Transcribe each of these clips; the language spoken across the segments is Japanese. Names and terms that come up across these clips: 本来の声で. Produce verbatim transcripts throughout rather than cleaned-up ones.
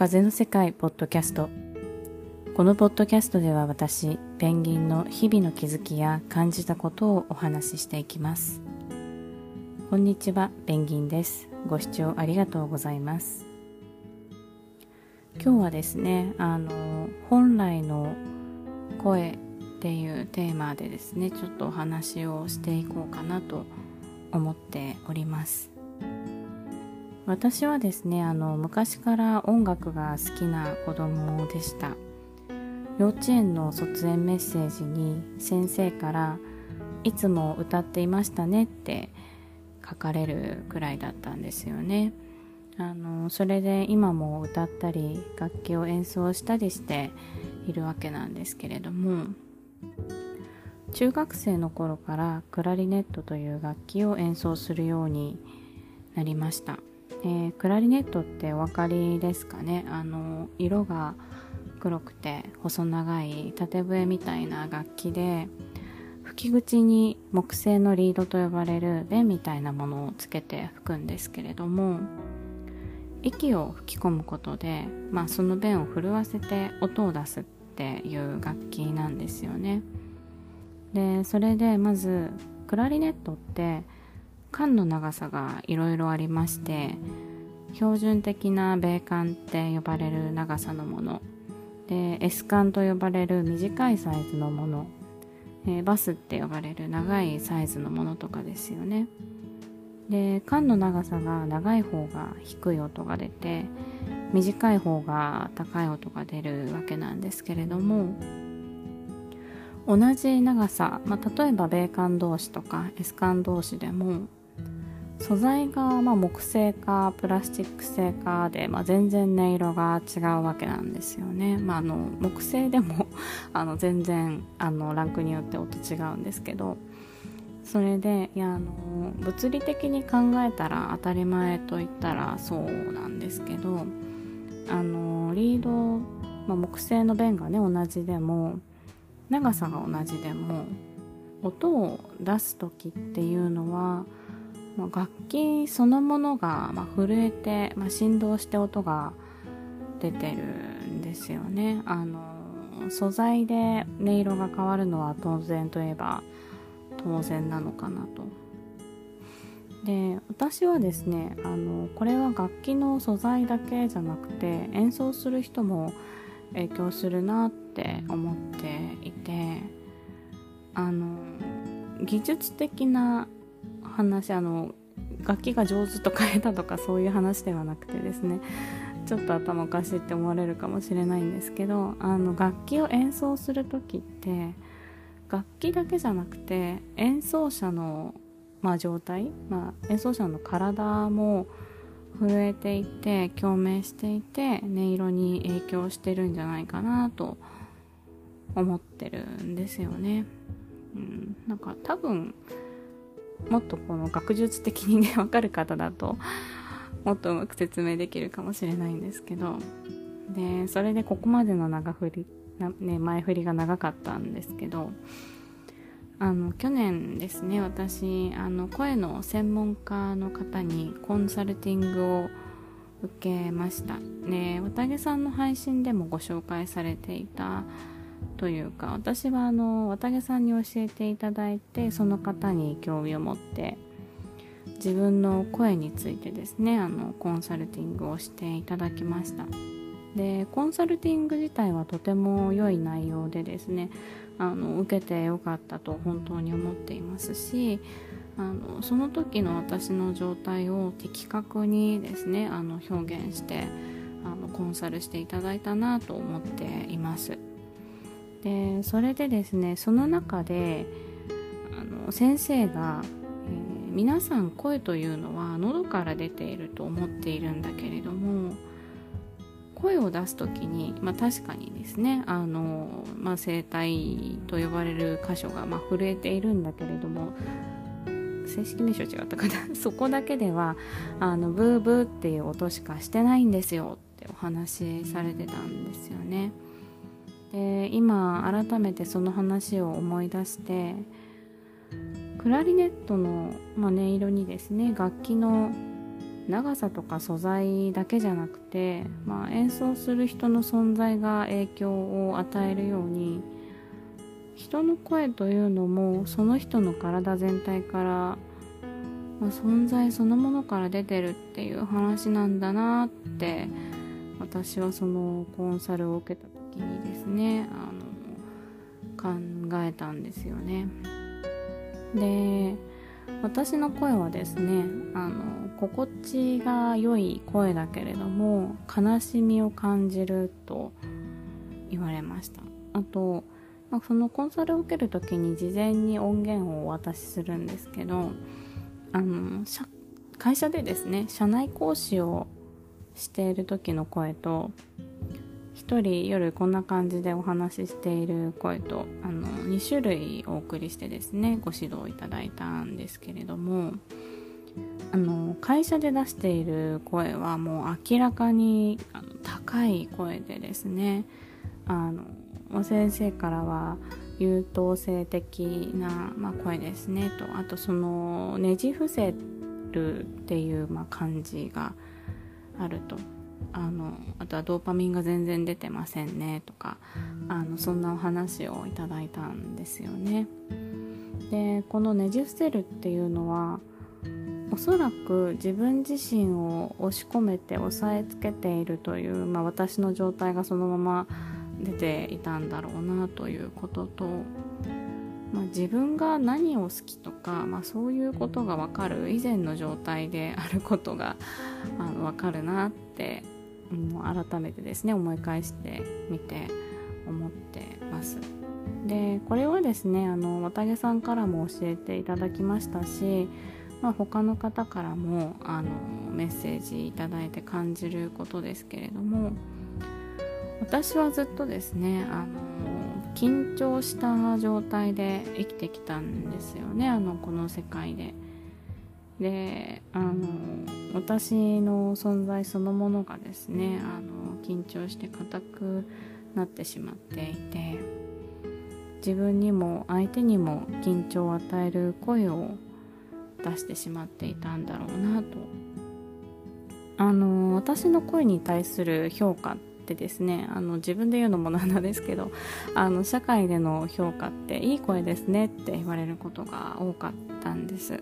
風の世界ポッドキャスト。このポッドキャストでは私、ペンギンの日々の気づきや感じたことをお話ししていきます。こんにちは、ペンギンです。ご視聴ありがとうございます。今日はですね、あの本来の声っていうテーマでですね、ちょっとお話をしていこうかなと思っております。私はですね、あの昔から音楽が好きな子供でした。幼稚園の卒園メッセージに先生からいつも歌っていましたねって書かれるくらいだったんですよね。あのそれで今も歌ったり楽器を演奏したりしているわけなんですけれども、中学生の頃からクラリネットという楽器を演奏するようになりました。えー、クラリネットってお分かりですかね。あの色が黒くて細長い縦笛みたいな楽器で、吹き口に木製のリードと呼ばれる弁みたいなものをつけて吹くんですけれども、息を吹き込むことで、まあ、その弁を震わせて音を出すっていう楽器なんですよね。で、それでまずクラリネットって管の長さがいろいろありまして、標準的な米管って呼ばれる長さのもので、 S 管と呼ばれる短いサイズのもの、えー、バスって呼ばれる長いサイズのものとかですよね。で、管の長さが長い方が低い音が出て、短い方が高い音が出るわけなんですけれども、同じ長さ、まあ、例えば米管同士とか S 管同士でも、素材がまあ木製かプラスチック製かで、まあ、全然音色が違うわけなんですよね。まあ、あの木製でもあの全然あのランクによって音違うんですけど、それでいやあの物理的に考えたら当たり前といったらそうなんですけど、あのリード、まあ、木製の弁がね同じでも長さが同じでも、音を出す時っていうのは楽器そのものが震えて、まあ、振動して音が出てるんですよね。あの素材で音色が変わるのは当然といえば当然なのかなと。で、私はですね、あのこれは楽器の素材だけじゃなくて演奏する人も影響するなって思っていて、あの技術的な話、あの楽器が上手とか下手とかそういう話ではなくてですね、ちょっと頭おかしいって思われるかもしれないんですけど、あの楽器を演奏する時って楽器だけじゃなくて演奏者の、まあ、状態、まあ、演奏者の体も震えていて共鳴していて音色に影響してるんじゃないかなと思ってるんですよね。うん、なんか多分もっとこの学術的にね分かる方だともっとうまく説明できるかもしれないんですけど、でそれでここまでの長振り、ね、前振りが長かったんですけど、あの去年ですね、私あの声の専門家の方にコンサルティングを受けました。ね、わたげさんの配信でもご紹介されていたというか、私はあの綿毛さんに教えていただいて、その方に興味を持って自分の声についてですね、あのコンサルティングをしていただきました。でコンサルティング自体はとても良い内容でですね、あの受けてよかったと本当に思っていますし、あのその時の私の状態を的確にですね、あの表現してあのコンサルしていただいたなと思っています。でそれでですね、その中であの先生が、えー、皆さん声というのは喉から出ていると思っているんだけれども、声を出すときに、まあ、確かにですね、あの、まあ、声帯と呼ばれる箇所が、まあ、震えているんだけれども、正式名称違ったかなそこだけではあのブーブーっていう音しかしてないんですよってお話しされてたんですよね。で今改めてその話を思い出して、クラリネットの、まあ、音色にですね、楽器の長さとか素材だけじゃなくて、まあ、演奏する人の存在が影響を与えるように、人の声というのもその人の体全体から、まあ、存在そのものから出てるっていう話なんだなって、私はそのコンサルを受けた時にですね、あの考えたんですよね。で、私の声はですね、あの心地が良い声だけれども悲しみを感じると言われました。あと、まあ、そのコンサルを受けるときに事前に音源をお渡しするんですけど、あの社会社でですね、社内講師をしている時の声と、一人夜こんな感じでお話ししている声と、あのに種類お送りしてですね、ご指導いただいたんですけれども、あの会社で出している声はもう明らかにあの高い声でですね、あの先生からは優等生的な、まあ、声ですねと、あとそのねじ伏せるっていう、まあ、感じがあると、あのあとはドーパミンが全然出てませんねとか、あのそんなお話をいただいたんですよね。で、このねじ伏せるっていうのは、おそらく自分自身を押し込めて押さえつけているという、まあ、私の状態がそのまま出ていたんだろうなということと、まあ、自分が何を好きとか、まあ、そういうことが分かる以前の状態であることがあの分かるなって、うん、改めてですね思い返してみて思ってます。で、これはですね、あのわたげさんからも教えていただきましたし、まあ、他の方からもあのメッセージいただいて感じることですけれども、私はずっとですね、あの緊張した状態で生きてきたんですよね、あのこの世界で。で、あの私の存在そのものがですね、あの緊張して硬くなってしまっていて、自分にも相手にも緊張を与える声を出してしまっていたんだろうなと。あの私の声に対する評価ってでですね、あの自分で言うのもなんなんですけど、あの社会での評価っていい声ですねって言われることが多かったんです。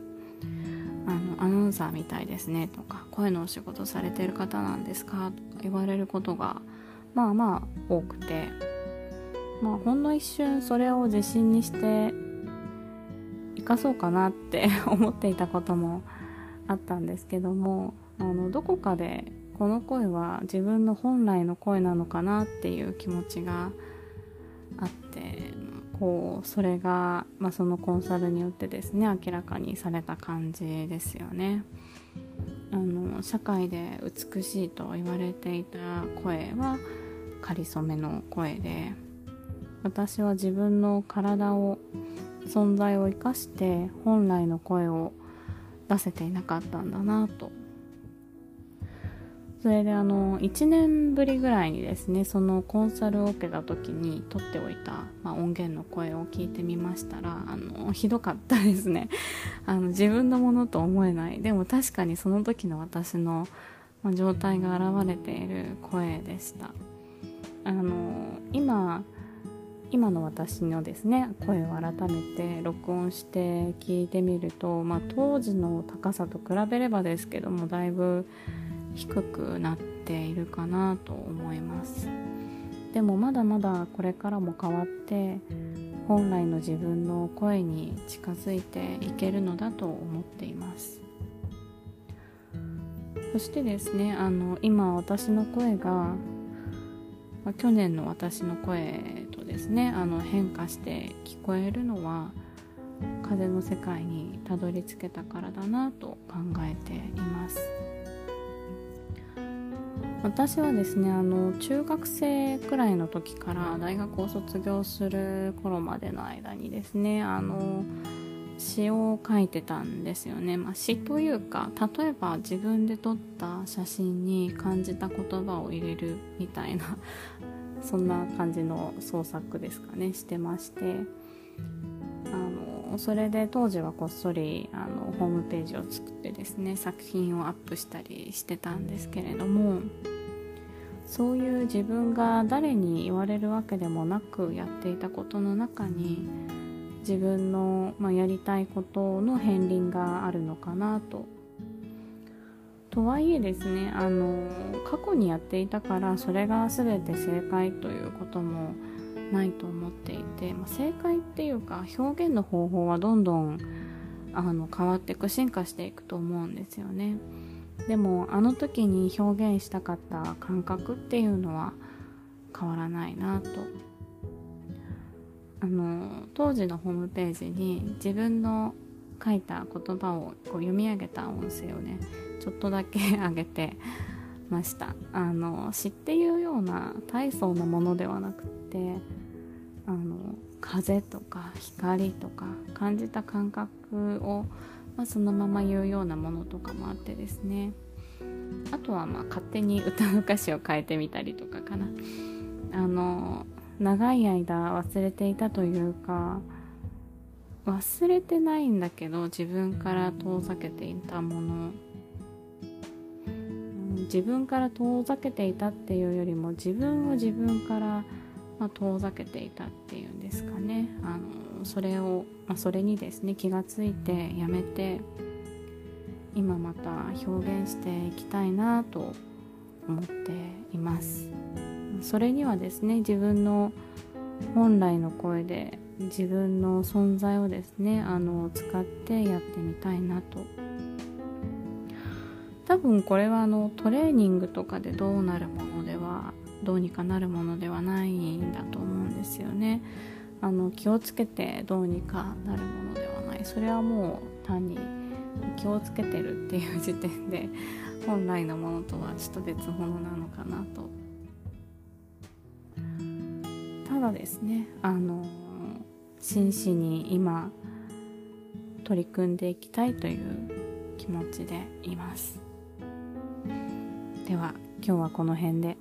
あのアナウンサーみたいですねとか、声のお仕事されてる方なんですかとか言われることがまあまあ多くて、まあ、ほんの一瞬それを自信にして生かそうかなって思っていたこともあったんですけども、あのどこかでこの声は自分の本来の声なのかなっていう気持ちがあって、こうそれが、まあ、そのコンサルによってですね明らかにされた感じですよね。あの社会で美しいと言われていた声は仮初めの声で、私は自分の体を存在を生かして本来の声を出せていなかったんだなと。それであのいちねんぶりぐらいにですね、そのコンサルを受けた時に撮っておいた、まあ、音源の声を聞いてみましたら、あのひどかったですね。あの自分のものと思えない、でも確かにその時の私の、まあ、状態が現れている声でした。あの今今の私のですね声を改めて録音して聞いてみると、まあ、当時の高さと比べればですけども、だいぶ低くなっているかなと思います。でもまだまだこれからも変わって本来の自分の声に近づいていけるのだと思っています。そしてですね、あの今私の声が、まあ、去年の私の声とですね、あの変化して聞こえるのは風の世界にたどり着けたからだなと考えています。私はですね、あの中学生くらいの時から大学を卒業する頃までの間にですね、あの詩を書いてたんですよね。まあ、詩というか、例えば自分で撮った写真に感じた言葉を入れるみたいなそんな感じの創作ですかね、してまして、あののそれで当時はこっそりあのホームページを作ってですね、作品をアップしたりしてたんですけれども、そういう自分が誰に言われるわけでもなくやっていたことの中に自分の、まあ、やりたいことの片鱗があるのかなと。とはいえですね、あの過去にやっていたからそれが全て正解ということもないと思っていて、まあ、正解っていうか表現の方法はどんどんあの変わっていく、進化していくと思うんですよね。でもあの時に表現したかった感覚っていうのは変わらないなと。あの当時のホームページに自分の書いた言葉をこう読み上げた音声をねちょっとだけ上げてました。あの詩っていうような大層なものではなくて、あの風とか光とか感じた感覚を、まあ、そのまま言うようなものとかもあってですね、あとはまあ勝手に歌の歌詞を変えてみたりとかかな。あの長い間忘れていたというか、忘れてないんだけど自分から遠ざけていたもの、自分から遠ざけていたっていうよりも自分を自分から遠ざけていたっていうんですかね。あのそれを、まあ、それにですね気がついてやめて、今また表現していきたいなと思っています。それにはですね、自分の本来の声で自分の存在をですねあの使ってやってみたいなと。多分これはあのトレーニングとかでどうなるものではどうにかなるものではないんだと思うんですよね。あの気をつけてどうにかなるものではない。それはもう単に気をつけてるっていう時点で本来のものとはちょっと別物なのかなと。ただですね、あの真摯に今取り組んでいきたいという気持ちでいます。では今日はこの辺で。